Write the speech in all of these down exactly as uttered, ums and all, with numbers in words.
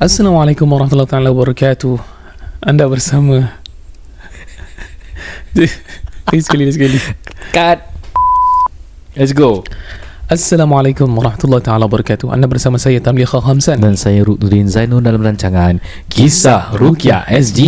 Assalamualaikum warahmatullahi wabarakatuh. Anda bersama sekali sekali cut. Let's go. Assalamualaikum warahmatullahi wabarakatuh. Anda bersama saya Tamliha Hamzan dan saya Rukududin Zainul dalam rancangan Kisah Ruqyah S G.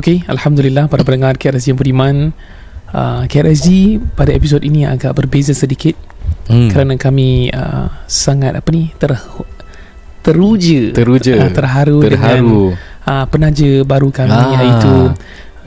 Okay, Alhamdulillah para pendengar K R S G yang beriman, uh, K R S G pada episod ini agak berbeza sedikit hmm. kerana kami uh, sangat apa ni ter, teruja, teruja. Uh, terharu, terharu dengan uh, penaja baru kami ah. iaitu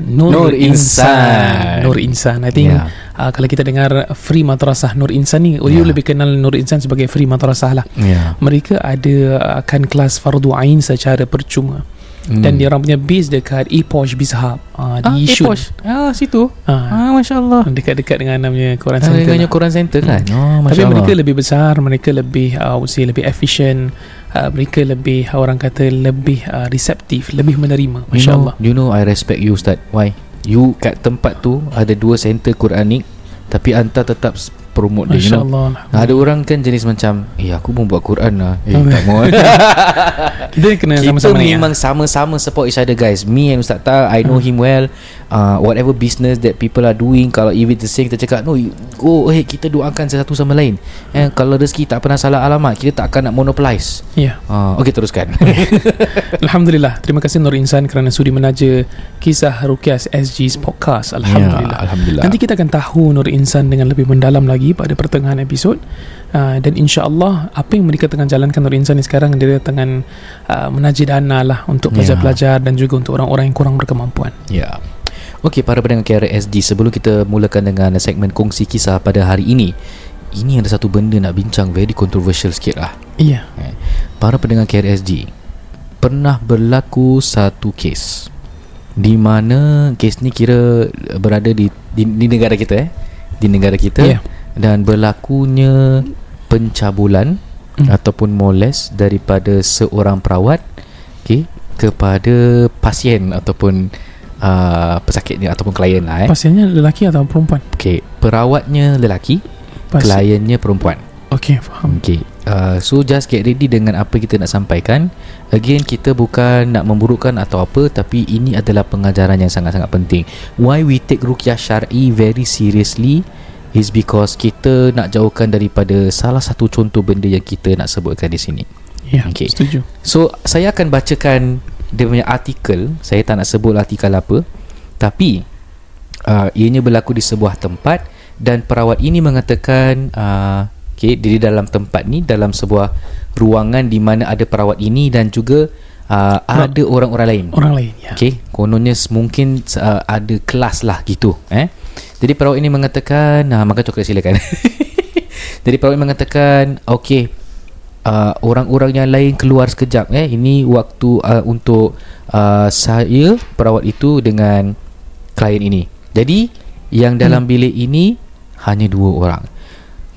Nur, Nur Insan. Insan Nur Insan I think yeah. uh, kalau kita dengar Free Matrasah Nur Insan ni yeah. lebih kenal Nur Insan sebagai Free Matrasah lah yeah. Mereka ada akan kelas Fardhu Ain secara percuma. Dan hmm. dia orang punya base dekat Epoch Bishab uh, di Yishun. Ah, Epoch. Ah, situ. Ah, ah masya-Allah. Dekat-dekat dengan namanya Quran Centre. Dengan Quran Centre kan. Oh, tapi mereka lebih besar, mereka lebih uh, usia lebih efisien, uh, mereka lebih orang kata lebih uh, receptive, lebih menerima. Masya-Allah. You, you know I respect you Ustaz. Why? You kat tempat tu ada dua center Quranik tapi anta tetap promote dia. You know? Ada orang kan jenis macam eh aku pun buat Quran lah, eh tak mahu. Kita kena kita sama-sama ni. Kita memang ya? sama-sama support each other guys. Me and Ustaz Tal, I know hmm. him well. Uh, whatever business that people are doing, kalau even the same kita cakap no, oh hey, kita doakan satu sama lain. Eh, kalau rezeki tak pernah salah alamat, kita takkan nak monopolize. Ya. Yeah. Uh, Okey teruskan. Alhamdulillah. Terima kasih Nur Insan kerana sudi menaja Kisah Ruqyah S G's podcast. Alhamdulillah. Yeah, Alhamdulillah. Nanti kita akan tahu Nur Insan dengan lebih mendalam lagi pada pertengahan episod. Uh, dan insya-Allah apa yang mereka tengah jalankan Nur Insan ni sekarang, dia tengah uh, menaja dana lah untuk pelajar-pelajar yeah. dan juga untuk orang-orang yang kurang berkemampuan. Ya. Yeah. Okey, para pendengar K R S G, sebelum kita mulakan dengan segmen kongsi kisah pada hari ini, ini ada satu benda nak bincang very controversial sikit lah. Ya. Yeah. Para pendengar K R S G, pernah berlaku satu kes di mana kes ni kira berada di di, di negara kita eh. Di negara kita. Yeah. Dan berlakunya pencabulan mm. ataupun moles daripada seorang perawat okay, kepada pasien ataupun uh, pesakitnya ataupun klien lah eh. Pasiennya lelaki atau perempuan? Okay, perawatnya lelaki, Pasien. kliennya perempuan. Okay, faham. Okay, uh, so just get ready dengan apa kita nak sampaikan. Again, kita bukan nak memburukkan atau apa, tapi ini adalah pengajaran yang sangat-sangat penting. Why we take ruqyah syar'i very seriously is because kita nak jauhkan daripada salah satu contoh benda yang kita nak sebutkan di sini. Ya, yeah, okay. Setuju. So, saya akan bacakan dia punya artikel. Saya tak nak sebut artikel apa. Tapi, uh, ianya berlaku di sebuah tempat dan perawat ini mengatakan, uh, okay, dia di dalam tempat ni, dalam sebuah ruangan di mana ada perawat ini dan juga uh, ada orang-orang lain. Orang lain, ya. Yeah. Okay, kononnya mungkin uh, ada kelas lah gitu, eh. Jadi perawat ini mengatakan, nah, makan coklat silakan. Jadi perawat ini mengatakan, okey, uh, orang-orang yang lain keluar sekejap. Eh, ini waktu uh, untuk uh, saya perawat itu dengan klien ini. Jadi yang dalam hmm. bilik ini hanya dua orang.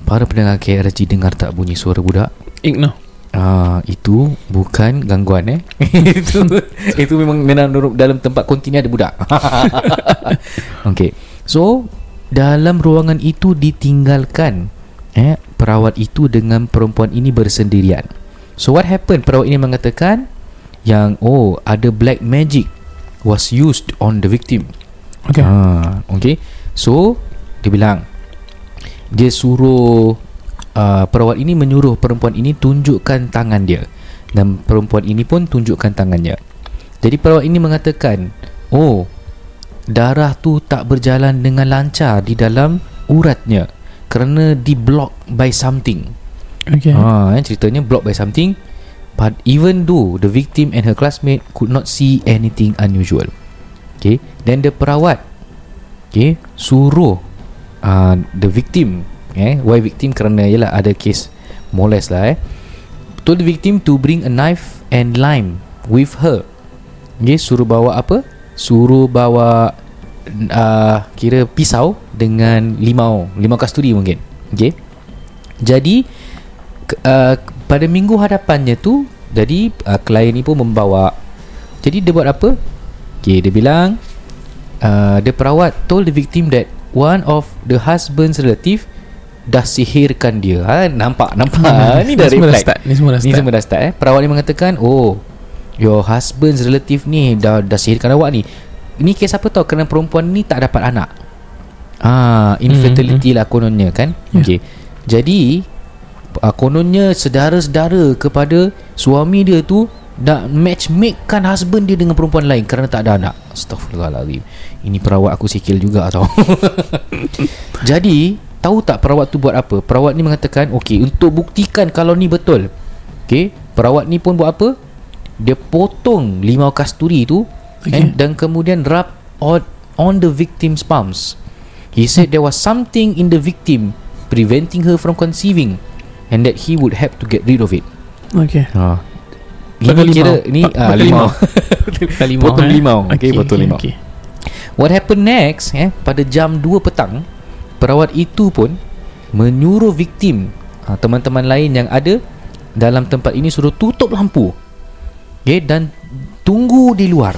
Para pendengar K R G dengar tak bunyi suara budak? Ignore. Uh, itu bukan gangguan eh. itu itu memang dalam tempat kontinu ada budak. Okey. So, dalam ruangan itu ditinggalkan eh, perawat itu dengan perempuan ini bersendirian. So, what happened? Perawat ini mengatakan yang, oh, ada black magic was used on the victim. Okay. Ha, okay. So, dia bilang, dia suruh, uh, perawat ini menyuruh perempuan ini tunjukkan tangan dia. Dan perempuan ini pun tunjukkan tangannya. Jadi, perawat ini mengatakan, oh, darah tu tak berjalan dengan lancar di dalam uratnya kerana di-block by something. Okay. Ha, ceritanya block by something. But even though the victim and her classmate could not see anything unusual. Okay. Then the perawat okay, suruh uh, the victim, eh, why victim? Kerana ialah ada kes molest lah, eh, told the victim to bring a knife and lime with her. Okay, suruh bawa apa? Suruh bawa uh, kira pisau dengan limau, limau kasturi mungkin. Okay, jadi uh, pada minggu hadapannya tu, jadi uh, klien ni pun membawa. Jadi dia buat apa? Okay, dia bilang uh, the perawat told the victim that one of the husband's relative dah sihirkan dia. Ha, nampak nampak. Ha, ni dah reflect. Ni semua dah start. Ni semua dah start, eh. Perawat ni mengatakan, "Oh, your husband's relative ni dah dah sihirkan awak ni." Ni kes apa tau? Kerana perempuan ni tak dapat anak. Ah, infertility mm-hmm. lah kononnya kan. Yeah. Okey. Jadi uh, kononnya sedara-sedara kepada suami dia tu dah matchmakekan husband dia dengan perempuan lain kerana tak ada anak. Astaghfirullahaladzim. Ini perawat aku sikil juga tau. Jadi tahu tak perawat tu buat apa? Perawat ni mengatakan, okey, untuk buktikan kalau ni betul, okey, perawat ni pun buat apa? Dia potong limau kasturi tu, okay, and dan kemudian rub on, on the victim's palms. He said there was something in the victim preventing her from conceiving and that he would have to get rid of it. Okey. Ha. Ini kira ni ah limau. Potong limau. Okey, potong limau. What happened next, eh, pada jam dua petang, perawat itu pun menyuruh victim, ha, teman-teman lain yang ada dalam tempat ini, suruh tutup lampu, okay, dan tunggu di luar.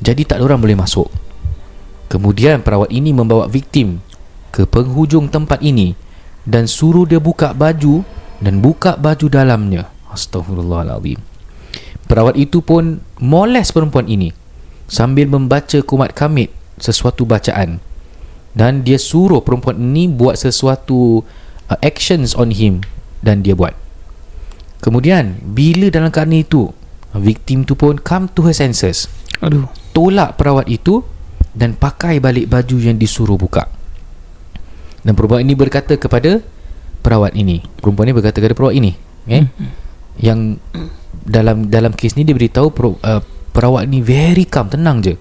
Jadi tak ada orang boleh masuk. Kemudian perawat ini membawa victim ke penghujung tempat ini dan suruh dia buka baju dan buka baju dalamnya. Astaghfirullahaladzim. Perawat itu pun moles perempuan ini sambil membaca kumat kamit sesuatu bacaan, dan dia suruh perempuan ini buat sesuatu uh, actions on him, dan dia buat. Kemudian bila dalam keadaan itu, victim tu pun come to her senses. Aduh. Tolak perawat itu dan pakai balik baju yang disuruh buka. Dan perempuan ini berkata kepada perawat ini, perempuan ini berkata kepada perawat ini, okay? Hmm. Yang dalam dalam kes ni dia beritahu per, uh, perawat ni very calm, tenang je,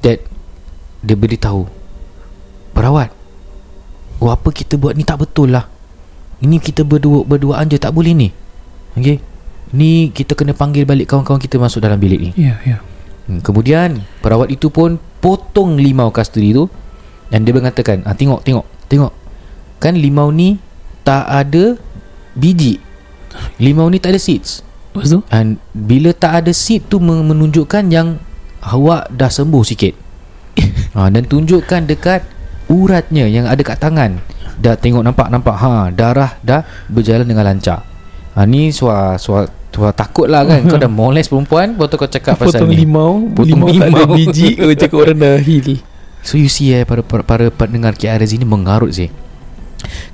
that dia beritahu perawat, oh, apa kita buat ni tak betul lah, ini kita berdua berduaan je, tak boleh ni, okay? Ni kita kena panggil balik kawan-kawan kita masuk dalam bilik ni. Ya, yeah, ya. Yeah. Hmm, kemudian perawat itu pun potong limau kasturi tu dan dia mengatakan, ah, tengok tengok tengok kan limau ni tak ada biji, limau ni tak ada seeds. Lepas tu? And bila tak ada seed tu menunjukkan yang awak dah sembuh sikit. Ha, dan tunjukkan dekat uratnya yang ada kat tangan. Dah tengok nampak nampak. Ha, darah dah berjalan dengan lancar. Ha, ni suar suar suar takut lah kan. Kau dah moles perempuan, lepas tu kau cakap pasal potong ni. Limau, potong limau, limau tak ada biji. Kau cakap orang dah heal. So you see, eh, para para, para pendengar K R Z ni mengarut sih.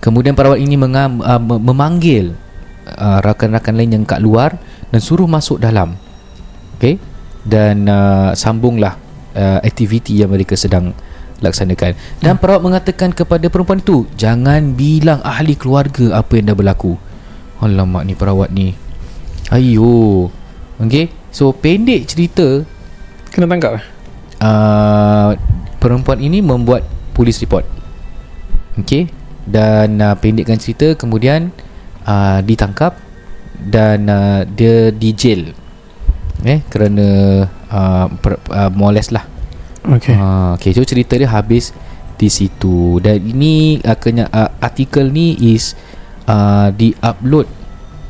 Kemudian perawat ini mengam, uh, memanggil Uh, rakan-rakan lain yang kat luar dan suruh masuk dalam, okay? Dan uh, sambunglah uh, aktiviti yang mereka sedang laksanakan. Dan hmm. perawat mengatakan kepada perempuan tu, jangan bilang ahli keluarga apa yang dah berlaku. Alamak ni perawat ni, ayo, okay? So pendek cerita, kena tangkap uh, perempuan ini membuat polis report, okay? Dan uh, pendekkan cerita, kemudian Uh, ditangkap dan uh, dia di jail, eh, kerana uh, per, uh, moles lah. Okay. Uh, okay, so cerita dia habis di situ. Dan ini uh, kenya, uh, artikel ni is uh, di-upload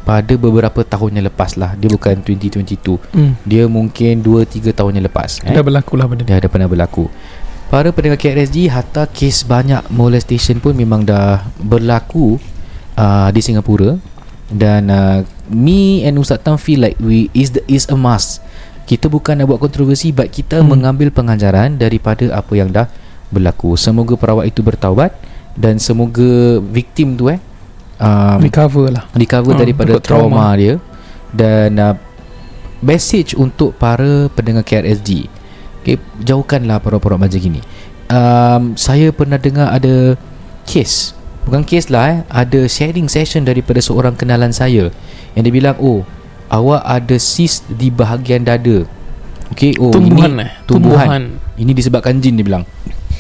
pada beberapa tahun yang lepas lah. Dia bukan dua ribu dua puluh dua. Mm. Dia mungkin dua tiga tahun yang lepas. Dah eh? berlaku lah benda ni. Dah, dah pernah berlaku. Para pendengar K R S G, hatta kes banyak molestation pun memang dah berlaku Uh, di Singapura. Dan uh, me and Ustaz Tam feel like we is the, is a must. Kita bukan nak buat kontroversi, but kita hmm. mengambil pengajaran daripada apa yang dah berlaku. Semoga perawat itu bertaubat dan semoga victim tu eh uh, recover lah, recover daripada uh, trauma, trauma dia. Dan uh, message untuk para pendengar K R S G, okay, jauhkanlah perawat-perawat macam gini. um, Saya pernah dengar ada kes, bukan kes lah, eh, ada sharing session daripada seorang kenalan saya yang dia bilang, oh, awak ada cyst di bahagian dada, okay, oh, tumbuhan, ini eh? tumbuhan. tumbuhan Ini disebabkan jin, dia bilang.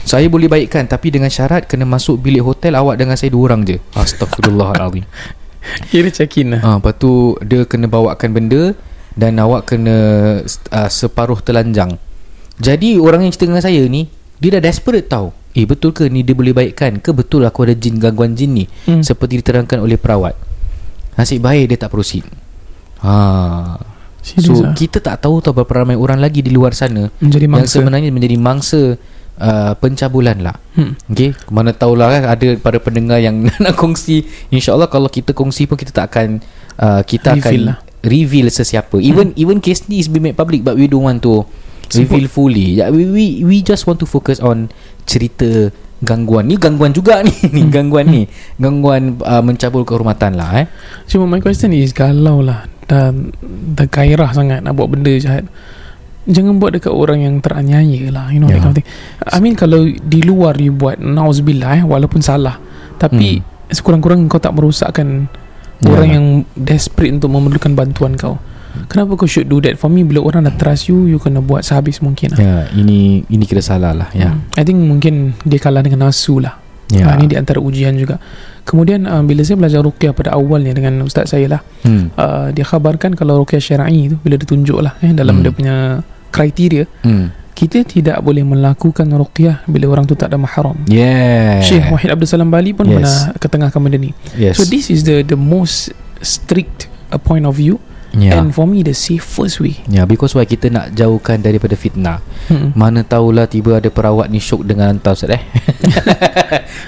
Saya boleh baikkan, tapi dengan syarat kena masuk bilik hotel awak dengan saya dua orang je. Astagfirullahaladzim. Kira check-in lah. Ha, lepas tu dia kena bawakan benda dan awak kena uh, separuh telanjang. Jadi orang yang cerita dengan saya ni, dia dah desperate tau. Eh, betul ke ni dia boleh baikkan ke? Betul aku ada jin, gangguan jin ni hmm. seperti diterangkan oleh perawat. Nasib baik dia tak proceed. Haa, so lah. Kita tak tahu tau berapa ramai orang lagi di luar sana menjadi mangsa, yang sebenarnya menjadi mangsa uh, pencabulan lah. hmm. Okay, mana tahulah kan, ada para pendengar yang nak kongsi. InsyaAllah kalau kita kongsi pun kita tak akan uh, kita reveal akan lah. reveal sesiapa. Even hmm. even case ni is being made public, but we don't want to reveal fully. We we we just want to focus on cerita gangguan ni. Gangguan juga ni, ni gangguan hmm. ni gangguan uh, mencabul kehormatan lah eh. Cuma my question is, kalau lah dan dah gairah sangat nak buat benda jahat, jangan buat dekat orang yang teraniaya lah, you know, yeah. that kind of thing. I mean, kalau di luar you buat, nauzubillah eh, walaupun salah, tapi hmm. sekurang-kurang kau tak merosakkan yeah. orang yang desperate untuk memerlukan bantuan kau. Kenapa kau should do that? For me, bila orang dah trust you, you kena buat sehabis mungkin lah. Ya, yeah, ini ini kira salah lah. yeah. I think mungkin dia kalah dengan nafsu lah. Ya. Ha, ini di antara ujian juga. Kemudian uh, bila saya belajar ruqyah pada awalnya dengan ustaz saya lah, hmm. uh, dia khabarkan kalau ruqyah syar'i tu, bila ditunjuk lah eh, dalam hmm. dia punya kriteria, hmm. kita tidak boleh melakukan ruqyah bila orang tu tak ada mahram. yeah. Syekh Wahid Abdussalam Bali pun yes. pernah ketengahkan benda ni. yes. So this is the the most strict uh, point of view. Yeah. And for me the safest way. Ya, yeah, because why, kita nak jauhkan daripada fitnah. Mm-hmm. Mana tahulah tiba ada perawat ni syok dengan hantar ustaz eh.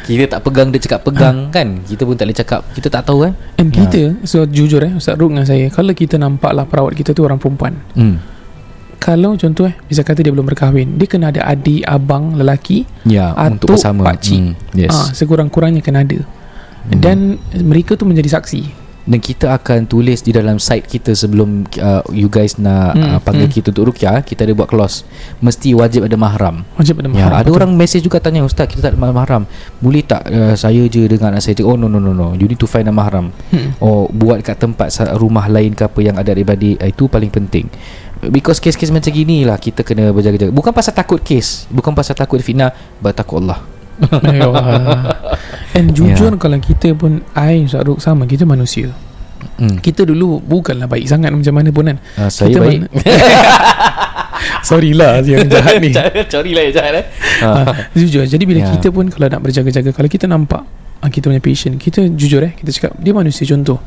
Kita tak pegang, dia cakap pegang kan. Kita pun tak boleh cakap, kita tak tahu kan. And yeah. kita, so jujur eh, Ustaz Ruk dengan saya, kalau kita nampak lah perawat kita tu orang perempuan. Mm. Kalau contoh eh, bisa kata dia belum berkahwin, dia kena ada adik, abang, lelaki, ya, yeah, untuk bersama. Pakcik. Mm. Yes. Ah, sekurang-kurangnya kena ada. Mm. Dan mereka tu menjadi saksi. Dan kita akan tulis di dalam site kita sebelum uh, you guys nak mm, uh, panggil mm. kita untuk ruqyah, kita ada buat clause mesti wajib ada mahram. Wajib ada mahram. Ya, ada betul. Orang message juga tanya, ustaz kita tak ada mahram, boleh tak uh, saya je dengan anak saya je? Oh no no no no, you need to find a mahram. Mm. Or buat kat tempat rumah lain ke apa yang ada adik-adik, uh, itu paling penting. Because kes-kes macam gini lah kita kena berjaga-jaga. Bukan pasal takut kes, bukan pasal takut fitnah, bertakut Allah. And jujur yeah. kalau kita pun, I Ustaz Ruk sama, kita manusia. mm. Kita dulu bukanlah baik sangat macam mana pun kan. uh, Saya kita baik man- Sorry lah yang jahat ni. Sorry lah yang jahat eh. uh, Jujur, jadi bila yeah. kita pun kalau nak berjaga-jaga, kalau kita nampak uh, kita punya patient, kita jujur eh, kita cakap dia manusia. Contoh,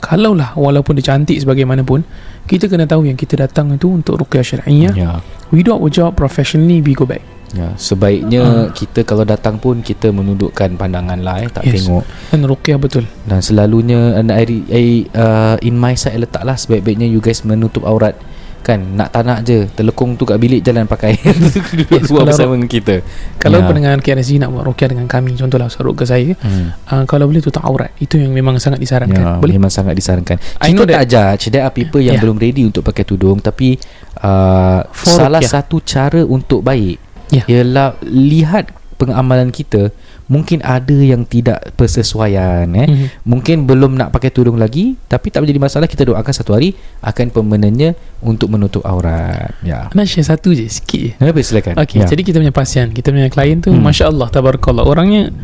kalau lah walaupun dia cantik sebagaimanapun, kita kena tahu yang kita datang itu untuk ruqyah syar'iyah. yeah. We do our job professionally, we go back. Ya, sebaiknya hmm. kita kalau datang pun kita menundukkan pandangan lah eh, tak yes. tengok. Dan ruqyah betul. Dan selalunya I, I, uh, in my side letaklah sebaik-baiknya you guys menutup aurat kan. Nak tak nak je, telekung tu kat bilik, jalan pakai. yes, Buat bersama dengan kita. Kalau ya. pendengar K R S G nak buat ruqyah dengan kami, contohlah Ustaz Ruk ke saya, hmm. uh, kalau boleh tutup aurat. Itu yang memang sangat disarankan. Ya, boleh? Memang sangat disarankan. I kita tak judge. There are people yang yeah. belum ready untuk pakai tudung, tapi uh, salah ruqyah. Satu cara untuk baik Yeah. ialah lihat pengamalan kita. Mungkin ada yang tidak persesuaian eh? mm-hmm. Mungkin belum nak pakai tudung lagi, tapi tak menjadi masalah. Kita doakan satu hari akan permanennya untuk menutup aurat. yeah. Nak share satu je sikit je. Silakan. Okay, yeah. Jadi kita punya pasien, kita punya klien tu, mm. Masya Allah, tabarakallah, orangnya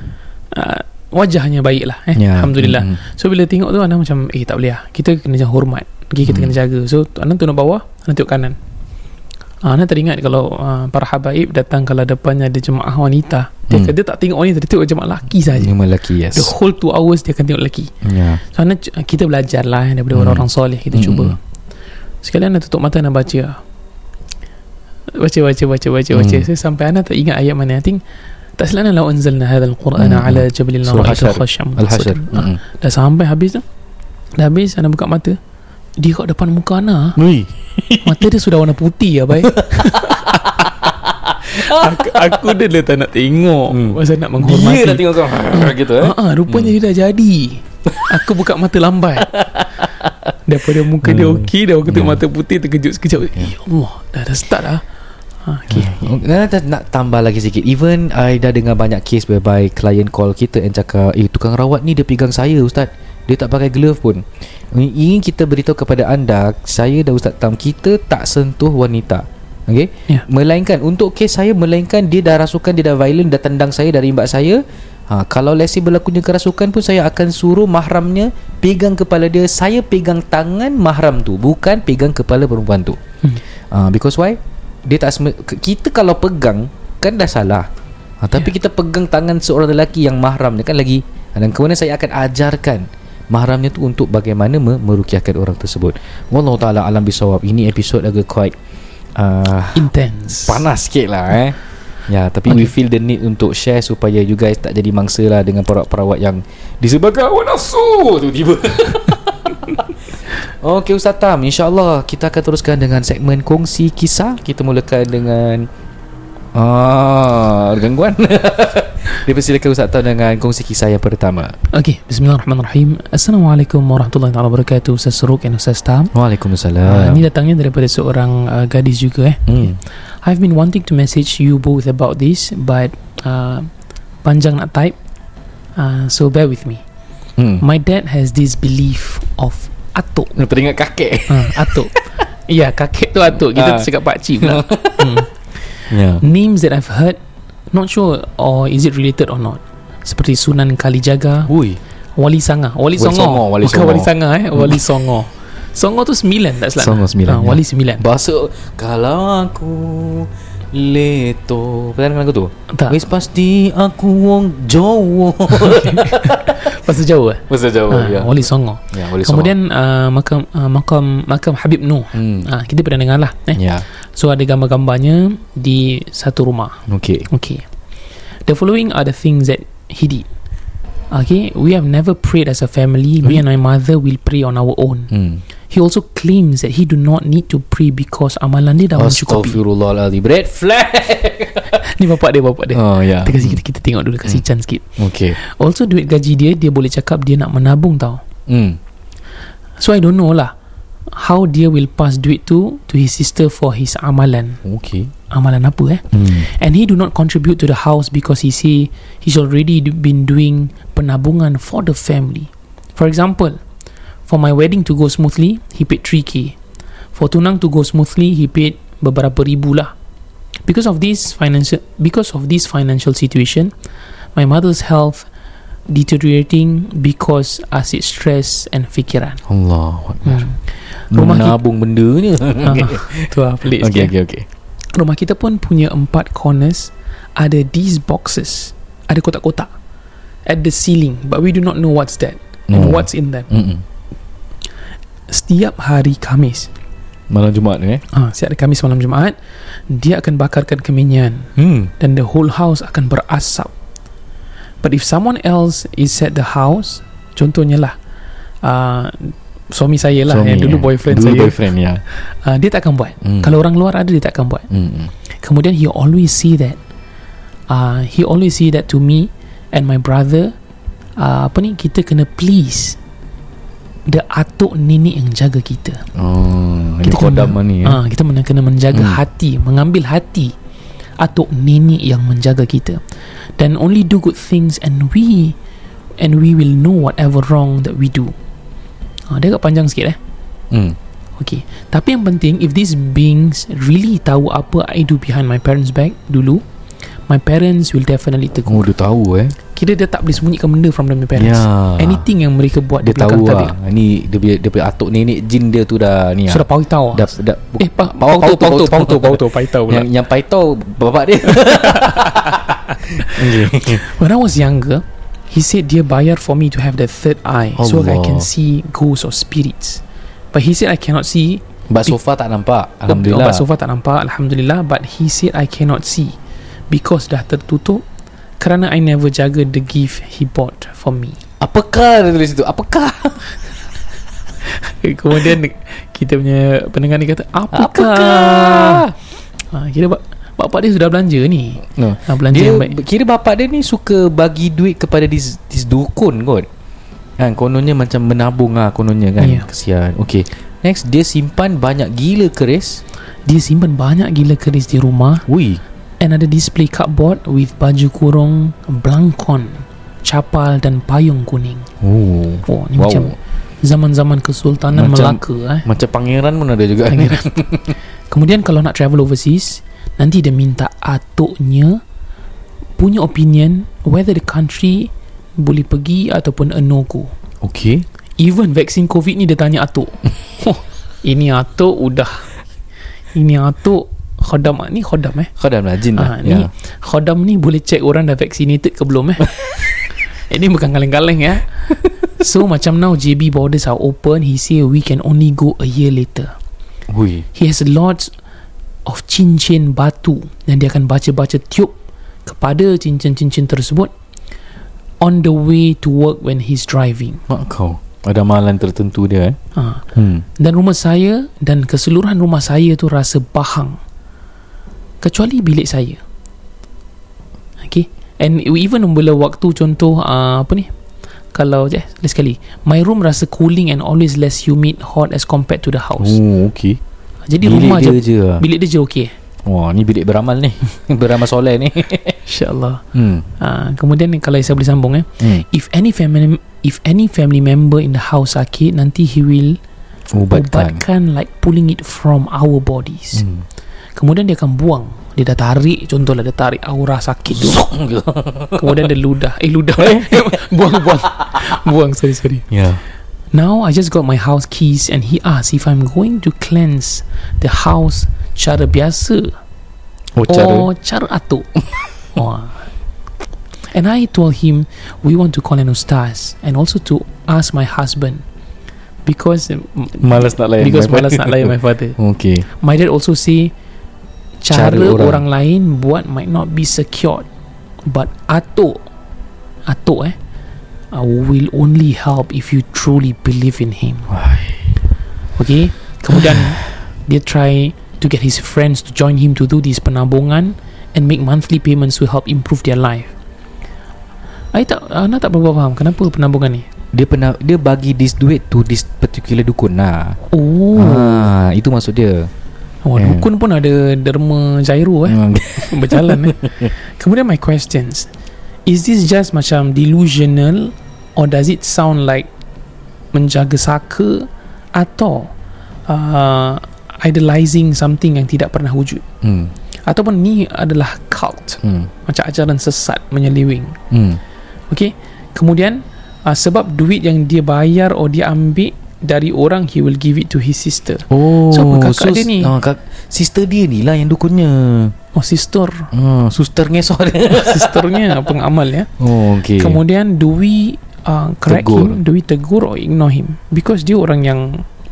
uh, wajahnya baik lah eh? yeah. Alhamdulillah. mm-hmm. So bila tengok tu, anda macam eh tak boleh lah, kita kena hormat, okay, kita mm. kena jaga. So anda tengok bawah, anda tengok kanan. Ana teringat kalau uh, para habaib datang, kalau depannya ada jemaah wanita, dia, hmm. dia tak tengok wanita, dia tengok jemaah lelaki saja. Jemaah lelaki, yes. The whole two hours dia akan tengok lelaki. yeah. So ana, kita belajar lah daripada hmm. orang-orang soleh. Kita hmm. cuba. Sekali ana tutup mata, ana baca Baca baca baca baca hmm. baca so, sampai ana tak ingat ayat mana. I think tak silap ana, law anzalna hadzal qur'ana hmm. ala jabalin lara'aitu khasy'an al-hashr. hmm. Dah sampai habis dah. Dah habis, ana buka mata, dia kat depan muka ana, mata dia sudah warna putih abai. aku, aku dah le tak nak tengok, hmm. pasal nak menghormati. Dia dah tengok kau gitu eh. Ha, rupanya hmm. dia dah jadi. Aku buka mata lambat. Daripada muka hmm. dia okey, dah aku tengok hmm. mata putih, terkejut sekejap. Ya eh, Allah, dah dah start dah. Okay. Nah, nak tambah lagi sikit. Even I dah dengar banyak case whereby klien call kita and cakap, eh tukang rawat ni dia pegang saya ustaz, dia tak pakai glove pun. Ingin kita beritahu kepada anda, saya dan Ustaz Tam, kita tak sentuh wanita. Okay? Yeah. Melainkan untuk kes saya, melainkan dia dah rasukan, dia dah violent, dah tendang saya, dah rimbat saya. Ha, kalau let's say berlakunya kerasukan pun, saya akan suruh mahramnya pegang kepala dia. Saya pegang tangan mahram tu, bukan pegang kepala perempuan tu. hmm. ha, Because why? Dia tak sem- Kita kalau pegang kan dah salah. ha, Tapi yeah. kita pegang tangan seorang lelaki yang mahramnya kan lagi. Dan kemudian saya akan ajarkan mahramnya tu untuk bagaimana meruqyahkan orang tersebut. Wallahu ta'ala alam bisawab. Ini episod agak quite uh, intense, panas sikit lah eh. Ya, tapi okay. we feel the need untuk share supaya you guys tak jadi mangsa lah dengan perawat-perawat yang disebabkan hawa nafsu tu tiba. Okey Ustaz Tam, insya-Allah kita akan teruskan dengan segmen kongsi kisah. Kita mulakan dengan ah gangguan. Dipersilakan Ustaz Tam dengan kongsi kisah yang pertama. Okey, bismillahirrahmanirrahim. Assalamualaikum warahmatullahi wabarakatuh. Ustaz Ruq dan Ustaz Tam. Waalaikumsalam. Uh, ini datangnya daripada seorang uh, gadis juga eh. Hmm. I've been wanting to message you both about this, but uh, panjang nak type, uh, so bear with me. Hmm. My dad has this belief of atuk. Teringat kakek. Uh, atuk. Ya, yeah, kakek tu atuk. Kita uh. cakap pakcik pula. hmm. yeah. Names that I've heard, not sure or is it related or not. Seperti Sunan Kalijaga. Ui. Wali Songo. Wali Songo. Wali Songo. Wali Songo eh. Wali Songo. Songo tu sembilan tak salah. Songo sembilan. Ha, wali sembilan. Bahasa kalau aku leto. Pernah dengar lagu tu? Tak. Wis pasti aku wong Jawa. Bahasa Jawa. Bahasa Jawa. Ha, ya. Wali Songo. Ya, wali Songo. Kemudian uh, makam uh, makam makam Habib Nuh. Hmm. Ha, kita pernah dengar lah eh. Ya. So ada gambar-gambarnya di satu rumah. Okey. Okey. The following are the things that he did. Okay, we have never prayed as a family. Mm. Me and my mother will pray on our own. Mm. He also claims that he do not need to pray because amalan dia dah mencukupi. Astaghfirullahaladzim. Red flag. Ni bapak dia, bapak dia. Oh ya. Yeah. Kita, kita, kita tengok dulu, kasih mm. chance sikit. Okay. Also duit gaji dia, dia boleh cakap dia nak menabung tau. Mm. So I don't know lah how dia will pass duit tu to his sister for his amalan. Okay. Amalan apa eh? Hmm. And he do not contribute to the house because he say he's already do, been doing penabungan for the family. For example, for my wedding to go smoothly, he paid three k. For tunang to go smoothly, he paid beberapa ribu lah. Because of this financial, because of this financial situation, my mother's health deteriorating because asyik stress and fikiran. Allah Akbar. Hmm. Menabung benda ni. Tu lah pelik sikit. Okay, okay, okay. Rumah kita pun punya empat corners ada these boxes, ada kotak-kotak at the ceiling, but we do not know what's that and oh. what's in them. Mm-mm. Setiap hari Khamis malam Jumaat ni eh? ha, setiap hari Khamis malam Jumaat dia akan bakarkan kemenyan mm. dan the whole house akan berasap. But if someone else is at the house, contohnya lah uh, suami saya lah suami, eh, dulu yeah. boyfriend dulu saya boyfriend, yeah. uh, dia tak akan buat. mm. Kalau orang luar ada, dia tak akan buat. mm. Kemudian he always say that uh, he always say that to me and my brother, uh, apa ni, kita kena please the atuk nenek yang jaga kita. Oh, kita kena, mani, eh? uh, kita kena menjaga mm. hati, mengambil hati atuk nenek yang menjaga kita. Then only do good things and we and we will know whatever wrong that we do. Ha, dia agak panjang sikit eh. Hmm. Okay. Tapi yang penting, if these beings really tahu apa I do behind my parents' back dulu, my parents will definitely tegur. Oh, dia tahu eh. Kira dia tak boleh sembunyikan benda from my parents. Yeah. Anything yang mereka buat dia tahu lah. Ini dia dia atuk nenek jin dia tu dah ni. Sudah paitau. Dah dah eh paitau paitau paitau paitau paitau pula. Yang yang paitau bapak dia. When I was younger, he said dia bayar for me to have the third eye. Allah. So I can see ghosts or spirits. But he said I cannot see. But so far tak nampak, Alhamdulillah. But so far tak nampak, Alhamdulillah. But he said I cannot see because dah tertutup kerana I never jaga the gift he bought for me. Apakah dia tulis itu? Apakah? Kemudian kita punya pendengar ni kata apakah, apakah? Ha, kira buat bapak dia sudah belanja ni. No. Ha, belanja dia, yang baik. Kira bapak dia ni suka bagi duit kepada this, this dukun kot. Kan kononnya macam menabung lah kononnya kan. Yeah. Kesian. Okay. Next, dia simpan banyak gila keris. Dia simpan banyak gila keris di rumah. Ui. And ada display cardboard with baju kurung, blangkon, capal dan payung kuning. Oh. Oh, ni wow. Macam zaman-zaman Kesultanan macam, Melaka eh. Macam pangeran pun ada juga. Pangeran. Kemudian kalau nak travel overseas, nanti dia minta atuknya punya opinion whether the country boleh pergi ataupun a no-go. Okay. Even vaksin COVID ni dia tanya atuk. Oh, ini atuk udah. Ini atuk khodam ni khodam eh. Khodam lah, jin lah. Ha, ni, yeah. Khodam ni boleh check orang dah vaccinated ke belum eh. Ini bukan kaleng-kaleng ya. So macam now J B borders are open, he say we can only go a year later. Ui. He has lots of cincin batu dan dia akan baca-baca tiup kepada cincin-cincin tersebut on the way to work when he's driving. Mak kau, ada amalan tertentu dia eh. Ha. Hmm. Dan rumah saya dan keseluruhan rumah saya tu rasa bahang. Kecuali bilik saya. Okay. And even bila waktu contoh uh, apa ni? Kalau je, less sekali. My room rasa cooling and always less humid, hot as compared to the house. Oh, okay. Jadi bilik rumah dia je, je. Bilik dia je okay. Wah, ni bilik beramal ni. Beramal soleh ni. InsyaAllah. Hmm. Uh, kemudian kalau saya boleh sambung eh. Hmm. If any family if any family member in the house sakit, nanti he will ubatkan, ubatkan like pulling it from our bodies. Hmm. Kemudian dia akan buang. Dia dah tarik, contohlah dia tarik aura sakit tu. Kemudian dia ludah. Eh ludah Buang buang Buang sorry sorry yeah. Now I just got my house keys and he asked if I'm going to cleanse the house cara biasa oh, cara. Or cara atuk. Oh. And I told him we want to call an ustaz and also to ask my husband because malas nak layan because malas nak layan my father. Okay. My dad also say cara, cara orang. orang lain buat might not be secured, but atuk atuk eh uh, will only help if you truly believe in him. Okay. Kemudian dia try to get his friends to join him to do this penabungan and make monthly payments to help improve their life. I tak Ana tak berapa faham kenapa penabungan ni. Dia pernah dia bagi this duit to this particular dukun lah. Oh. Ha, itu maksud dia. Oh, yeah. Dukun pun ada derma jairu eh. Mm. Berjalan eh. Kemudian my questions. Is this just macam delusional or does it sound like menjaga saka atau uh, idolizing something yang tidak pernah wujud? Mm. Ataupun ni adalah cult. Mm. Macam ajaran sesat menyeleweng. Mm. Okay. Kemudian uh, sebab duit yang dia bayar or dia ambil dari orang, he will give it to his sister. Oh, so apa kakak so, dia ni ah, kak, sister dia ni lah yang dukunnya. Oh, sister ah, Susternya sorry Sisternya pengamal ya. Oh, okay. Kemudian do we uh, correct tegur. him? Do we tegur or ignore him? Because dia orang yang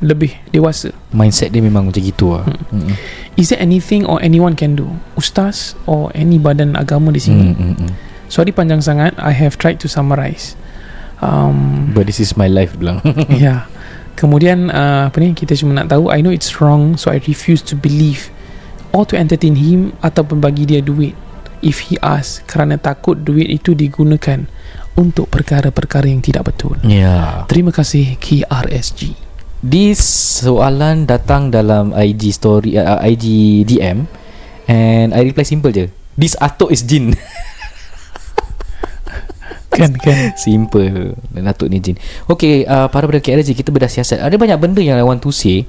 lebih dewasa, mindset dia memang macam gitu lah. hmm. Hmm. Is there anything or anyone can do? Ustaz or any badan agama di sini? hmm, hmm, hmm. Sorry panjang sangat, I have tried to summarize. um, But this is my life bilang. Yeah. Kemudian uh, apa ni, kita cuma nak tahu I know it's wrong so I refuse to believe or to entertain him ataupun bagi dia duit if he asks kerana takut duit itu digunakan untuk perkara-perkara yang tidak betul. Yeah. Terima kasih K R S G. This soalan datang dalam I G story, uh, I G D M and I reply simple je. This atuk is jin. Kan kan simple. Atuk ni jin. Okay, uh, para berdekat R G, kita bedah siasat. Ada banyak benda yang I want to say.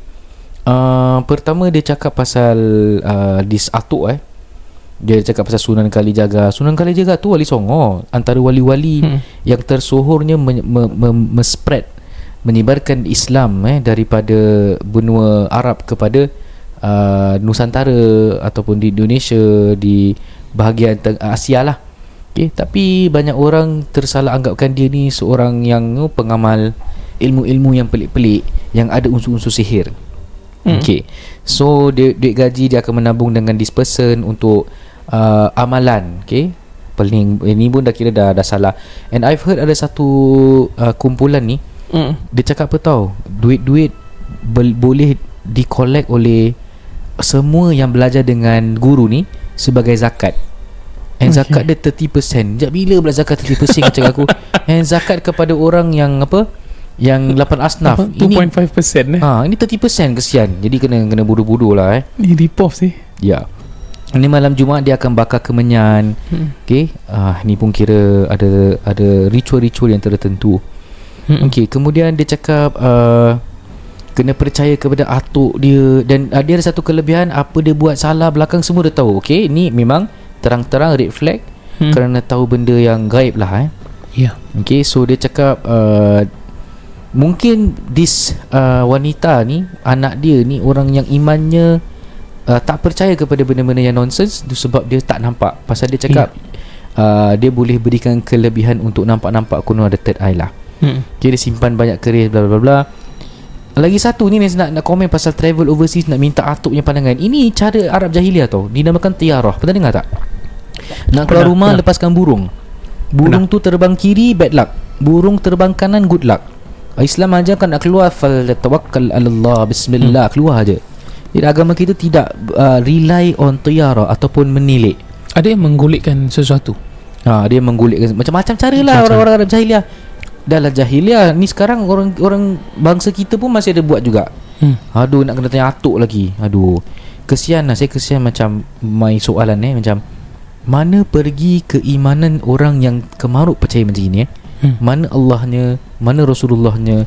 uh, Pertama dia cakap pasal uh, Dis atuk eh. Dia cakap pasal Sunan Kalijaga. Sunan Kalijaga tu Wali Songo, antara wali-wali hmm. yang tersohornya men- me- me- me-spread menyebarkan Islam eh, daripada benua Arab kepada uh, Nusantara ataupun di Indonesia, di bahagian Asia lah. Okay, tapi banyak orang tersalah anggapkan dia ni seorang yang no, pengamal ilmu-ilmu yang pelik-pelik yang ada unsur-unsur sihir. hmm. Okay, so duit, duit gaji dia akan menabung dengan this person untuk uh, amalan. Okay, paling ini pun dah kira dah, dah salah. And I've heard ada satu uh, kumpulan ni, hmm. dia cakap apa tau, duit-duit be- boleh di-collect oleh semua yang belajar dengan guru ni sebagai zakat. And okay. zakat dia thirty percent. Sekejap bila pula zakat thirty percent macam aku. And zakat kepada orang yang apa, yang lapan asnaf ini two point five percent eh. Ha, ini thirty percent, kesian. Jadi kena kena buru-buru lah eh. Ini rip-off sih. Ya. Ini malam Jumaat dia akan bakar kemenyan. Hmm. Okay. Ah, ini pun kira ada ada ritual-ritual yang tertentu. Hmm. Okay. Kemudian dia cakap uh, kena percaya kepada atuk dia. Dan uh, dia ada satu kelebihan, apa dia buat salah belakang semua dia tahu. Okey, ni memang terang-terang red flag, hmm. kerana tahu benda yang gaib lah eh. Ya. Yeah. Okey, so dia cakap uh, mungkin this uh, wanita ni, anak dia ni orang yang imannya uh, tak percaya kepada benda-benda yang nonsense tu, sebab dia tak nampak. Pasal dia cakap yeah. uh, dia boleh berikan kelebihan untuk nampak-nampak, kuno ada third eye lah. Hmm. Okay, dia simpan banyak keris bla bla bla. Lagi satu ni nak nak komen pasal travel overseas, nak minta atuk punya pandangan. Ini cara Arab jahiliah tau, dinamakan tiarah. Pernah dengar tak? Nak keluar rumah, pernah. Lepaskan burung. Burung pernah. Tu terbang kiri, bad luck. Burung terbang kanan, good luck. Islam ajarkan nak keluar, fal tawakkal alallah, bismillah, hmm. keluar aja. Jadi agama kita tidak uh, rely on tiarah ataupun menilik. Ada yang menggulitkan sesuatu. Ha, dia menggulitkan macam-macam caralah orang-orang Arab jahiliah. Dahlah jahiliah ni sekarang orang orang bangsa kita pun masih ada buat juga. hmm. Aduh, nak kena tanya atuk lagi. Aduh, kesian lah. Saya kesian macam my soalan eh, macam mana pergi keimanan orang yang kemaruk percaya macam ni eh? hmm. Mana Allahnya, mana Rasulullahnya,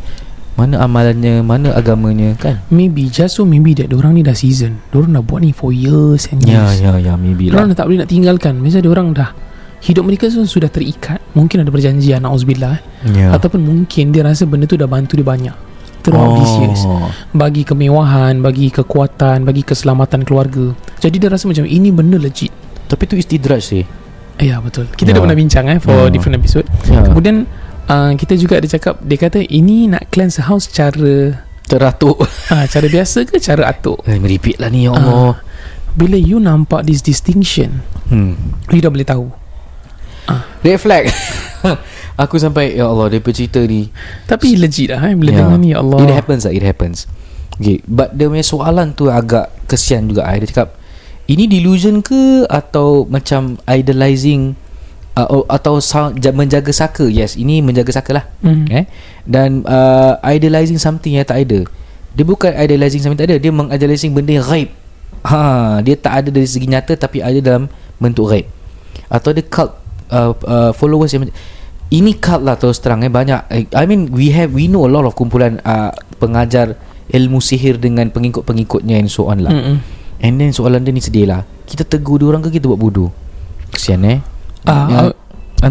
mana amalannya, mana agamanya kan? Maybe just so maybe that diorang ni dah season, diorang dah buat ni for years and years. Ya ya ya, maybe lah diorang dah tak boleh nak tinggalkan. Biasanya diorang dah, hidup mereka sudah terikat. Mungkin ada perjanjian, na'uzubillah, yeah. ataupun mungkin dia rasa benda tu dah bantu dia banyak throughout these years, bagi kemewahan, bagi kekuatan, bagi keselamatan keluarga. Jadi dia rasa macam ini benda legit. Tapi tu istidraj sih. Ya betul. Kita yeah. dah pernah bincang eh, for yeah. different episode. yeah. Kemudian uh, kita juga ada cakap, dia kata ini nak cleanse house cara teratuk. ha, Cara biasa ke cara atuk? Eh, meripik lah ni ya Allah. uh, Bila you nampak this distinction, hmm. you dah boleh tahu. Ah. Red flag. Aku sampai ya Allah, dia bercerita ni tapi legit lah eh, bila yeah. dengar ni ya Allah. It happens lah, it happens. Okay, but dia punya soalan tu agak kesian juga eh. Dia cakap ini delusion ke atau macam idolizing uh, atau menjaga saka. Yes, ini menjaga saka lah. mm. eh? Dan uh, idolizing something yang tak ada. Dia bukan idolizing something tak ada, dia mengidolizing benda yang ghaib. ha, Dia tak ada dari segi nyata tapi ada dalam bentuk ghaib. Atau ada cult Uh, uh, followers yang ini cult lah terus terang eh, banyak. I mean we have we know a lot of kumpulan uh, pengajar ilmu sihir dengan pengikut-pengikutnya and so on lah. Mm-mm. And then soalan dia ni sedih lah, kita tegur diorang ke kita buat bodoh? Kesian eh. uh, uh,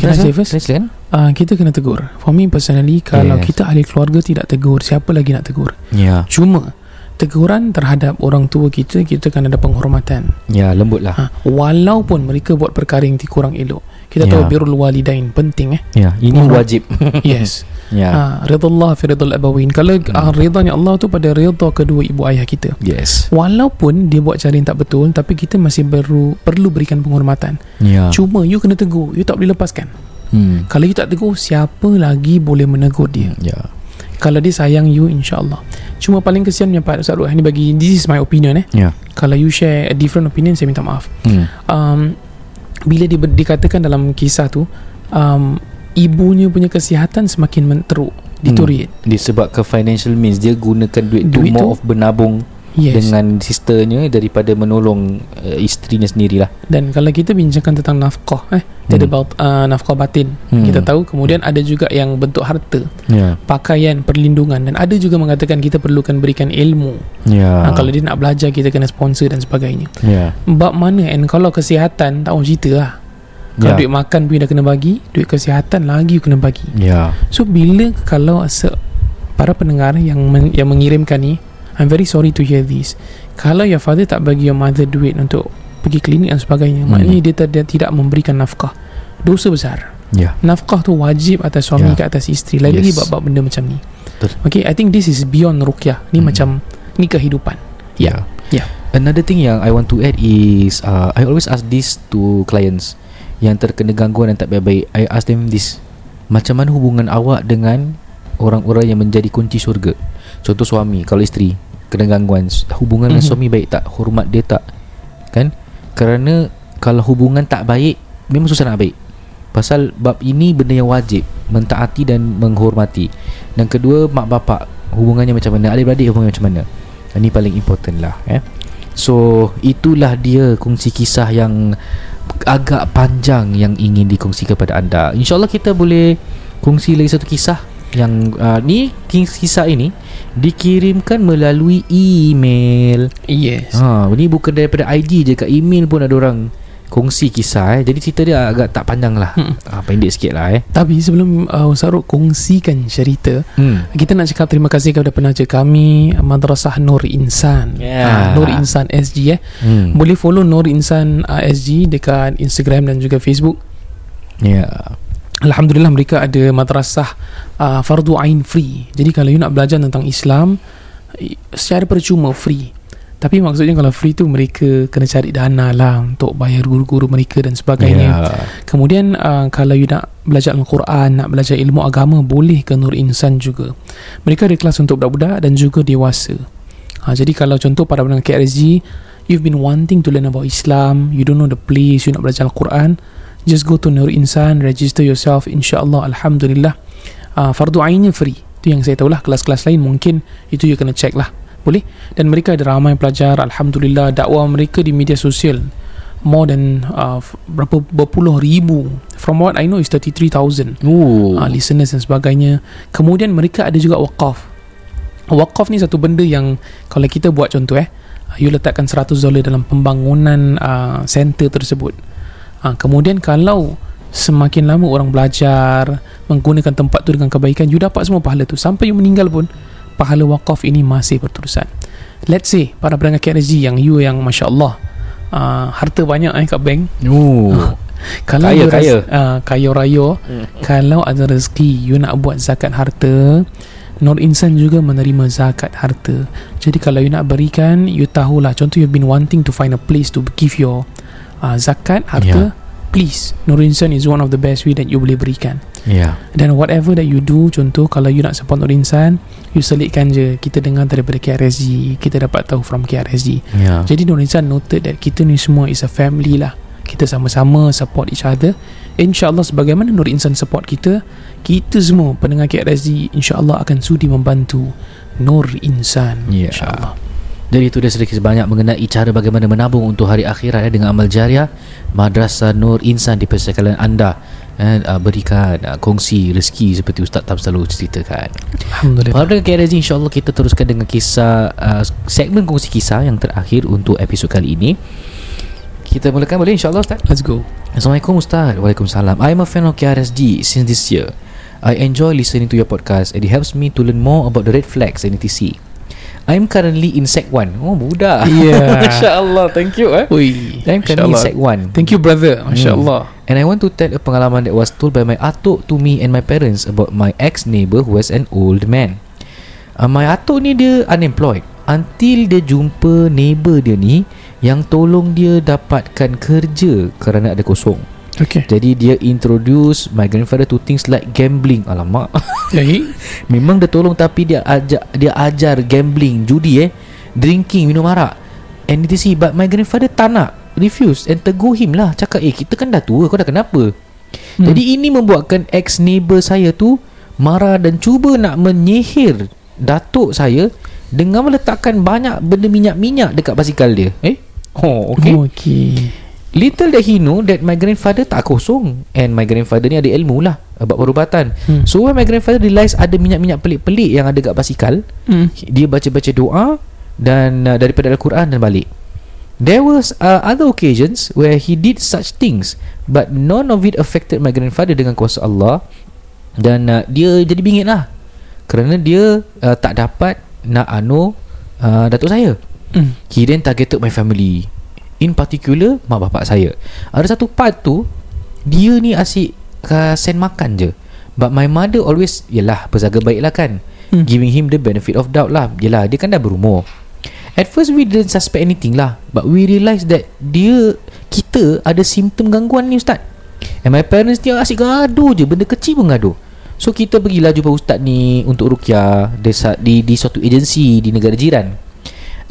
Can I say first? Can I say? Uh, kita kena tegur. For me personally, kalau yes. kita ahli keluarga tidak tegur, siapa lagi nak tegur? yeah. Cuma teguran terhadap orang tua kita, kita kan ada penghormatan. Ya, lembut lah. ha, Walaupun mereka buat perkara yang kurang elok. Kita ya. tahu birrul walidain penting eh. Ya, ini Pura. wajib. Yes. Ya. Ha, ridallah fi ridal abawain. Kalau hmm. ridanya Allah tu pada ridha kedua ibu ayah kita. Yes. Walaupun dia buat cara yang tak betul, tapi kita masih beru, perlu berikan penghormatan. Ya. Cuma you kena tegur, you tak boleh lepaskan. Hmm. Kalau you tak tegur, siapa lagi boleh menegur dia? Ya. Kalau dia sayang you, insyaAllah. Cuma paling kesian yang Pak Ustaz Ruah ni bagi, this is my opinion eh. yeah. Kalau you share a different opinion, saya minta maaf. mm. um, Bila di, dikatakan dalam kisah tu, um, ibunya punya kesihatan semakin menteruk, deteriorate. mm. Disebabkan financial means, dia gunakan duit, duit tu more of benabung yes. dengan sisternya daripada menolong uh, isterinya sendirilah. Dan kalau kita bincangkan tentang nafkah eh, jadi about uh, nafkah batin, hmm. kita tahu. Kemudian ada juga yang bentuk harta, yeah. pakaian, perlindungan. Dan ada juga mengatakan kita perlukan berikan ilmu. yeah. ha, Kalau dia nak belajar, kita kena sponsor dan sebagainya. yeah. Bab mana? And kalau kesihatan, tak orang cerita lah. Kalau yeah. duit makan pun dah kena bagi, duit kesihatan lagi kena bagi. yeah. So bila, kalau se- para pendengar yang men- yang mengirimkan ni, I'm very sorry to hear this. Kalau your father tak bagi your mother duit untuk pergi klinik dan sebagainya, hmm. maknanya dia, t- dia tidak memberikan nafkah. Dosa besar. yeah. Nafkah tu wajib atas suami yeah. ke atas isteri. Lagi yes. bab-bab benda macam ni. Betul. Okay, I think this is beyond ruqyah. Ni hmm. macam ni kehidupan. yeah. Yeah. yeah Another thing yang I want to add is uh, I always ask this to clients yang terkena gangguan dan tak baik-baik. I ask them this, macam mana hubungan awak dengan orang-orang yang menjadi kunci syurga? Contoh suami, kalau isteri kena gangguan, hubungan mm-hmm. dengan suami baik tak? Hormat dia tak? Kan? Kerana kalau hubungan tak baik, memang susah nak baik. Pasal bab ini benda yang wajib, mentaati dan menghormati. Dan kedua, mak bapak, hubungannya macam mana? Adik-beradik hubungannya macam mana? Ini paling important lah eh? So itulah dia kongsi kisah yang agak panjang yang ingin dikongsi kepada anda. InsyaAllah kita boleh kongsi lagi satu kisah yang uh, ni kisah ini dikirimkan melalui email. Yes. Ha, ni bukan daripada I D je, kat email pun ada orang kongsi kisah eh. Jadi cerita dia agak tak panjang lah, hmm. ha, pendek sikit lah eh. Tapi sebelum uh, Usaruk kongsikan cerita, hmm. kita nak cakap terima kasih kepada penaja kami Madrasah Nur Insan, yeah. ha, Nur Insan S G eh. hmm. Boleh follow Nur Insan uh, S G dekat Instagram dan juga Facebook. Ya, yeah. Alhamdulillah mereka ada madrasah uh, Fardhu Ain free. Jadi kalau you nak belajar tentang Islam secara percuma free. Tapi maksudnya kalau free tu mereka kena cari dana lah untuk bayar guru-guru mereka dan sebagainya, yeah. Kemudian uh, kalau you nak belajar Al-Quran, nak belajar ilmu agama, boleh ke Nur Insan juga. Mereka ada kelas untuk budak-budak dan juga dewasa. ha, Jadi kalau contoh para pendengar K R S G, you've been wanting to learn about Islam, you don't know the place, you nak belajar Al-Quran, just go to Nur Insan, register yourself, insyaAllah, alhamdulillah. uh, Fardhu Ainnya free. Itu yang saya tahulah. Kelas-kelas lain mungkin itu you kena check lah, boleh. Dan mereka ada ramai pelajar, alhamdulillah. Dakwah mereka di media sosial more than uh, berapa berpuluh ribu, from what I know is thirty-three thousand uh, listeners dan sebagainya. Kemudian mereka ada juga wakaf. Wakaf ni satu benda yang kalau kita buat contoh eh, you letakkan one hundred dolar dalam pembangunan uh, center tersebut. Ha, kemudian kalau semakin lama orang belajar menggunakan tempat tu dengan kebaikan, you dapat semua pahala tu. Sampai you meninggal pun pahala wakaf ini masih berterusan. Let's say para pendengar K R S G yang you yang Masya Allah uh, harta banyak eh kat bank, uh, kalau kaya, kaya. Uh, kaya raya, hmm. kalau ada rezeki you nak buat zakat harta, Nur Insan juga menerima zakat harta. Jadi kalau you nak berikan, you tahulah. Contoh you've been wanting to find a place to give your Uh, zakat harta, yeah. Please, Nur Insan is one of the best way that you boleh berikan. Yeah. Dan whatever that you do, contoh kalau you nak support Nur Insan, you selitkan je, kita dengar daripada K R S G, kita dapat tahu from K R S G. Yeah. Jadi Nur Insan noted that kita ni semua is a family lah. Kita sama-sama support each other. InsyaAllah sebagaimana Nur Insan support kita, kita semua pendengar K R S G insyaAllah akan sudi membantu Nur Insan, yeah. InsyaAllah. Jadi itu dia sedikit sebanyak mengenai cara bagaimana menabung untuk hari akhirat eh, dengan amal jariah Madrasah Nur Insan di persekalan anda. eh, Berikan eh, kongsi rezeki seperti Ustaz Tam selalu ceritakan. Alhamdulillah. Pada K R S G insyaAllah kita teruskan dengan kisah uh, segmen kongsi kisah yang terakhir untuk episod kali ini. Kita mulakan boleh insyaAllah Ustaz? Let's go. Assalamualaikum Ustaz. Waalaikumsalam. I am a fan of K R S G since this year. I enjoy listening to your podcast and it helps me to learn more about the red flags and E T C. I'm currently in sec one. Oh budak, yeah. Masya Allah. Thank you eh. Ui, I'm currently in sec one. Thank you brother. Masya Allah. mm. And I want to tell a pengalaman that was told by my atuk to me and my parents about my ex-neighbour who was an old man. uh, My atuk ni dia unemployed until dia jumpa neighbour dia ni yang tolong dia dapatkan kerja kerana ada kosong. Okay. Jadi dia introduce my grandfather to things like gambling. Alamak. Memang dia tolong, tapi dia ajar, dia ajar gambling, judi eh, drinking, minum arak and et cetera. But my grandfather tak nak, refuse and tegur him lah. Cakap eh kita kan dah tua, kau dah kenapa? hmm. Jadi ini membuatkan ex-neighbour saya tu marah dan cuba nak menyihir datuk saya dengan meletakkan banyak benda minyak-minyak dekat basikal dia. Eh Oh okay, okay. Little that he know that my grandfather tak kosong and my grandfather ni ada ilmu lah about perubatan. hmm. So when my grandfather realise ada minyak-minyak pelik-pelik yang ada kat basikal, hmm. dia baca-baca doa dan uh, daripada Al-Quran dan balik. There was uh, other occasions where he did such things but none of it affected my grandfather dengan kuasa Allah. Dan uh, dia jadi bingit lah kerana dia uh, tak dapat nak anu uh, datuk saya. hmm. He then targeted my family, in particular mak bapak saya. Ada satu part tu dia ni asyik uh, send makan je, but my mother always, yelah bersaga baik lah kan, hmm. giving him the benefit of doubt lah. Yelah dia kan dah berumur. At first we didn't suspect anything lah, but we realised that dia, kita ada simptom gangguan ni Ustaz. And my parents ni asyik gaduh je, benda kecil pun gaduh. So kita pergilah jumpa Ustaz ni untuk ruqyah di, di, di suatu agensi di negara jiran.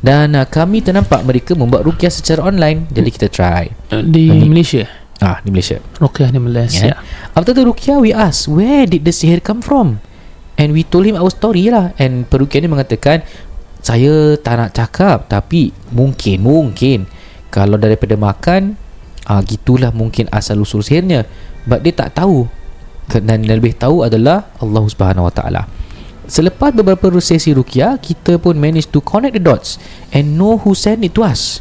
Dan uh, kami ternampak mereka membuat ruqyah secara online. Jadi kita try di Mali. Malaysia. Ah, di Malaysia. Ruqyah di Malaysia. Yeah. After the ruqyah we asked, where did the sihir come from? And we told him our story lah. And perukian dia mengatakan, saya tak nak cakap, tapi mungkin, mungkin kalau daripada makan, ah, gitulah mungkin asal usul sihirnya. But dia tak tahu. dan lebih tahu adalah Allah Subhanahu Wa Taala. Selepas beberapa sesi ruqyah, kita pun manage to connect the dots and know who sent it to us.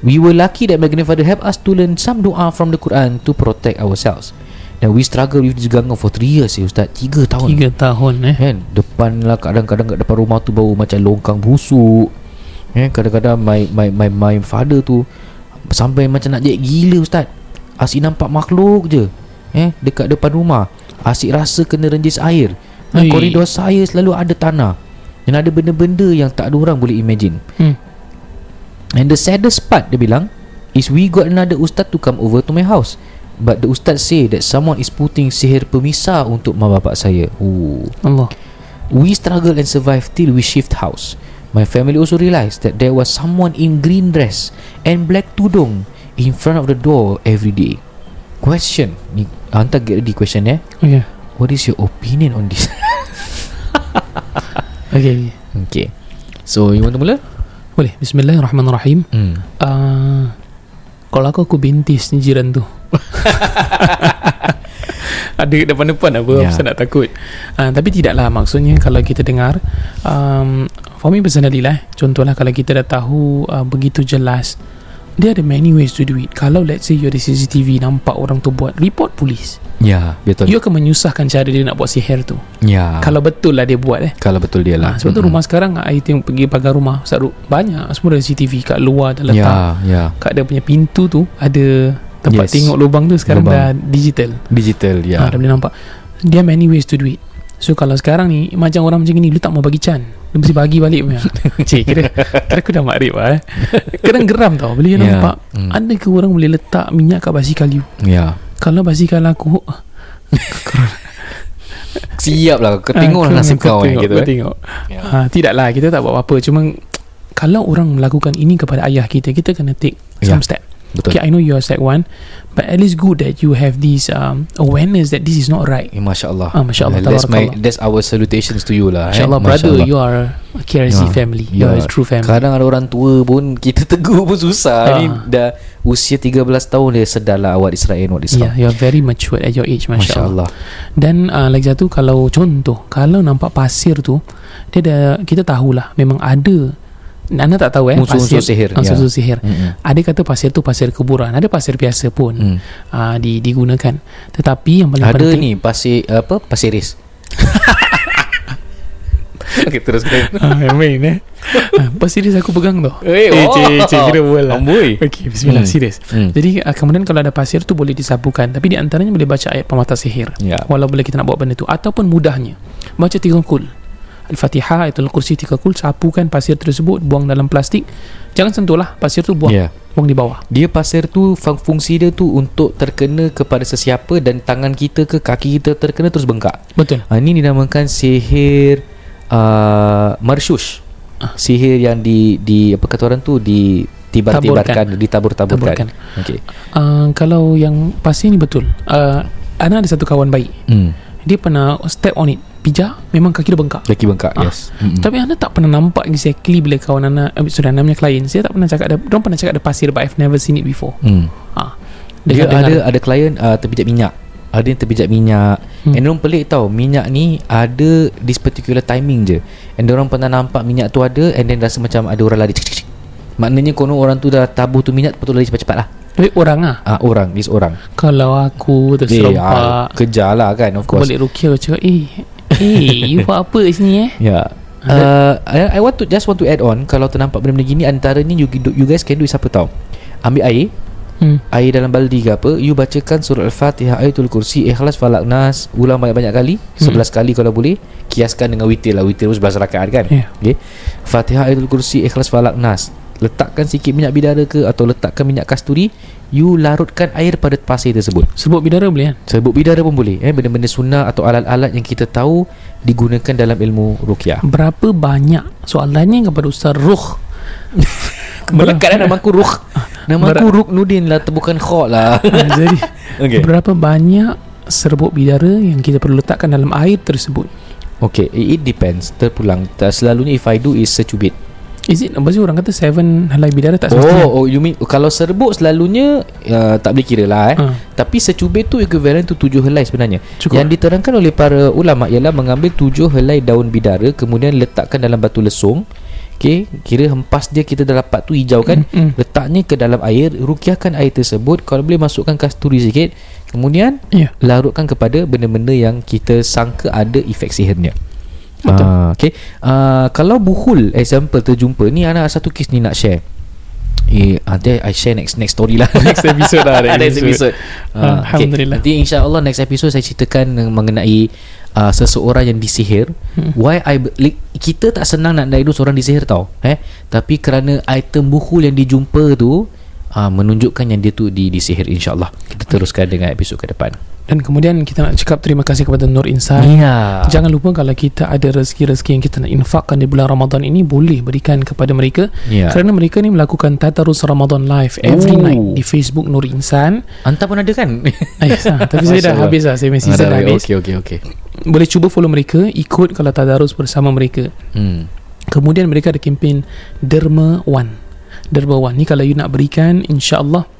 We were lucky that Magnificent Father helped us to learn some doa from the Quran to protect ourselves. Dan we struggle with this gangguan for three years eh Ustaz. Tiga tahun tiga tahun eh kan? Depan lah kadang-kadang kat depan rumah tu bau macam longkang busuk eh? Kadang-kadang my, my, my, my father tu sampai macam nak jadi gila Ustaz. Asyik nampak makhluk je eh? Dekat depan rumah asyik rasa kena renjis air. Dan koridor saya selalu ada tanah dan ada benda-benda yang tak ada orang boleh imagine. hmm. And the saddest part, dia bilang, is we got another ustaz to come over to my house. But the ustaz say that someone is putting sihir pemisah untuk mak bapak saya. Ooh. Allah. We struggle and survive till we shift house. My family also realised that there was someone in green dress and black tudung in front of the door every day. Question. Ni, hantar get ready question eh. Oh, yeah. What is your opinion on this? Okay. Okay. So you want to mula? Boleh. Bismillahirrahmanirrahim. Hmm. Uh, kalau aku aku bintis ni jiran tu. Ada depan-depan apa, yeah. Saya nak takut. uh, Tapi tidaklah, maksudnya kalau kita dengar, um, for me personally lah, contohlah kalau kita dah tahu uh, begitu jelas, there are many ways to do it. Kalau let's say you ada C C T V, nampak orang tu buat, report polis. Ya, yeah, betul. You akan menyusahkan cara dia nak buat sihir tu. Ya. Yeah. Kalau betul lah dia buat eh. Kalau betul dia lah. Ha, sebab mm-hmm. tu rumah sekarang I tengok pergi pagar rumah Ustaz Ruk, banyak semua ada C C T V kat luar dah letak. Ya, yeah, yeah. Kat dia punya pintu tu ada tempat, yes, tengok lubang tu sekarang lubang. Dah digital. Digital, ya. Yeah. Ha, dah boleh nampak. There are many ways to do it. So kalau sekarang ni macam orang macam ni, lu tak mau bagi can, lu mesti bagi balik punya. Cik, kira aku dah makrif lah eh. Kadang geram tau bila you yeah. nampak mm. ada ke orang boleh letak minyak kat basikal you. Yeah. Kalau basikal aku siap lah, kau tengok lah nasib kau yang gitu. Tengok. Yeah. Ha, tidaklah, kita tak buat apa-apa. Cuma kalau orang melakukan ini kepada ayah kita, kita kena take yeah. some step. Betul. Okay, I know you are step one, but at least good that you have this um, awareness that this is not right. Eh, Masya Allah. Ah, Masya Allah. That's, my, that's our salutations to you lah. Masya Allah, eh? brother, Allah. You are a K R Z yeah. family. You yeah. are a true family. Kadang ada orang tua pun kita tegur pun susah. Ini ah. dah usia tiga belas tahun dia sedarlah awak Israel, awak Islam. Yeah, you are very mature at your age. Masya, Masya Allah. Allah. Dan uh, lagi satu, kalau contoh, kalau nampak pasir tu, dia dah, kita tahulah memang ada. Anda tak tahu eh unsur-unsur sihir, unsur-unsur yeah. sihir. Mm-hmm. Ada kata pasir tu pasir kuburan, ada pasir biasa pun mm. uh, di, digunakan. Tetapi yang paling ada penting ada ni pasir apa pasir ris. Okey, terus kan. Ah, main eh. Ah, pasir ris aku pegang tu. Eh, oh. eh cik, cik, kira bola. Amboi. Okey, bismillah mm. serius. Mm. Jadi uh, kemudian kalau ada pasir tu boleh disabukan, tapi di antaranya boleh baca ayat pemata sihir. Yeah. Walau boleh kita nak buat benda tu ataupun mudahnya baca tirukul. Al-Fatihah, Ayatul Kursi, tiga kul, sapukan pasir tersebut, buang dalam plastik. Jangan sentuhlah pasir tu, buang. Yeah. Buang di bawah. Dia pasir tu fungsi dia tu untuk terkena kepada sesiapa dan tangan kita ke kaki kita terkena terus bengkak. Betul. Ha, ini dinamakan sihir uh, marsyush. Ah. Sihir yang di di apa kata orang tu di tibar-tibarkan, ditabur-taburkan. Okey. Uh, kalau yang pasir ni betul. Uh, Ana ada satu kawan baik. Hmm. Dia pernah step on it, pijak, memang kaki dia bengkak. Kaki bengkak, ah. yes. Mm-hmm. Tapi Ana tak pernah nampak exactly bila kawan Ana, eh, sudah Ana punya klien, saya tak pernah cakap, dia orang pernah cakap ada pasir, but I've never seen it before. Mm. Ah. Dia ada ada klien uh, terpijak minyak. Ada yang terpijak minyak. Mm. And orang pelik tau, minyak ni ada this particular timing je. And orang pernah nampak minyak tu ada, and then rasa macam ada orang lari. Cik-cik-cik. Maknanya konon orang tu dah tabuh tu minyak, betul lari cepat-cepat lah. Tapi orang lah ha, orang, this orang. Kalau aku terserempak ah, kejar lah kan, of course. Balik rukia cakap, eh hey, you buat apa sini eh? Ya. Yeah. Uh, I want to just want to add on, kalau ternampak benda-benda gini, antara ni you, you guys can do is apa tau? Ambil air, hmm. air dalam baldi ke apa, you bacakan surah Al-Fatihah, Ayatul Kursi, Ikhlas, Falak, Nas, ulang banyak-banyak kali, hmm. sebelas kali kalau boleh, kiaskan dengan witir lah, witir pun sebelas rakaat kan? Yeah. Okay. Fatihah, Ayatul Kursi, Ikhlas, Falak, Nas. Letakkan sikit minyak bidara ke atau letakkan minyak kasturi, you larutkan air pada pasir tersebut. Serbuk bidara boleh kan? Serbuk bidara pun boleh eh? Benda-benda sunnah atau alat-alat yang kita tahu digunakan dalam ilmu ruqyah. Berapa banyak soalannya kepada Ustaz Ruh. Melekat lah nama aku Ruh. Nama aku Rukududin lah, bukan Khot lah. Jadi okay. Berapa banyak serbuk bidara yang kita perlu letakkan dalam air tersebut? Okay, it depends, terpulang. Selalunya if I do is secubit. Is it? Lepas tu orang kata seven helai bidara tak semestinya. Oh, oh you mean kalau serbuk selalunya uh, tak boleh kira lah eh. Uh. Tapi secubit tu equivalent tu tujuh helai sebenarnya. Cukup. Yang diterangkan oleh para ulama ialah mengambil tujuh helai daun bidara, kemudian letakkan dalam batu lesung. Okay, kira hempas dia kita dah dapat tu hijau kan. Mm-hmm. Letaknya ke dalam air, rukiahkan air tersebut. Kalau boleh masukkan kasturi sikit, kemudian yeah. larutkan kepada benda-benda yang kita sangka ada efek sihirnya. Betul. Ah, okay. Ah, kalau buhul example terjumpa ni, anak satu kes ni nak share. Eh, ada I share next next story lah. Next episode lah. Ada next episode. Ah, alhamdulillah. Okay. Nanti insya-Allah next episode saya ceritakan mengenai Uh, seseorang yang disihir. hmm. Why I like, kita tak senang nak diagnose orang disihir tau eh? Tapi kerana item buhul yang dijumpa tu uh, menunjukkan yang dia tu di, disihir. InsyaAllah kita teruskan dengan episod ke depan. Dan kemudian kita nak cakap terima kasih kepada Nur Insan. yeah. Jangan lupa kalau kita ada rezeki-rezeki yang kita nak infakkan di bulan Ramadan ini, boleh berikan kepada mereka. yeah. Kerana mereka ni melakukan Tadarus Ramadan Live every Ooh. night di Facebook Nur Insan. Anta pun ada kan? Ay, sah, tapi saya dah habis lah. Saya mesti dah habis. Okay, okay, okay. Boleh cuba follow mereka, ikut kalau tadarus bersama mereka. hmm. Kemudian mereka ada kempen Derma One. Derma One ni kalau you nak berikan, insyaAllah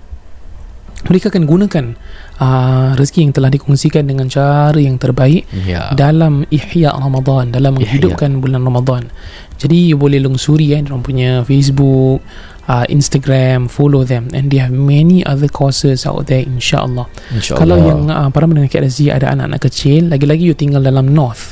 mereka akan gunakan uh, rezeki yang telah dikongsikan dengan cara yang terbaik ya. dalam Ihya Ramadan, dalam menghidupkan Ihya. bulan Ramadan. Jadi you boleh lungsuri eh, diorang punya Facebook, Uh, Instagram, follow them, and they have many other courses out there, insyaAllah. Insya Kalau yang uh, para mendengar K L S G ada anak-anak kecil, lagi-lagi you tinggal dalam North,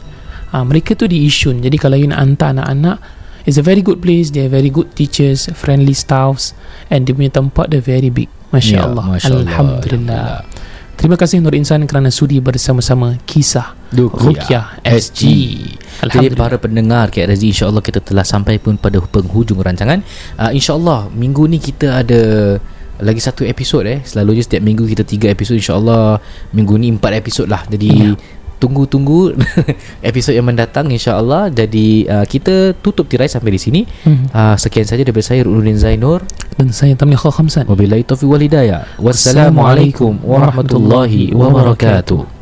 uh, mereka tu di Yishun. Jadi kalau you nak hantar anak-anak, it's a very good place. They are very good teachers, friendly staffs, and dia punya tempat dia very big. Masya Allah, ya, Masya Alhamdulillah. Alhamdulillah. Alhamdulillah. Terima kasih Nur Insan kerana sudi bersama-sama Kisah Ruqyah S G. Jadi para pendengar K R S G, insyaAllah kita telah sampai pun pada penghujung rancangan. uh, InsyaAllah minggu ni kita ada lagi satu episod eh. Selalunya setiap minggu kita tiga episod, InsyaAllah minggu ni empat episod lah. Jadi yeah. tunggu-tunggu episod yang mendatang, InsyaAllah. Jadi uh, kita tutup tirai sampai di sini. mm-hmm. uh, Sekian saja daripada saya Rukududin Zainul, dan saya Tamliha Hamzan. Wabillahi taufiq wal hidayah. Wassalamualaikum warahmatullahi wabarakatuh.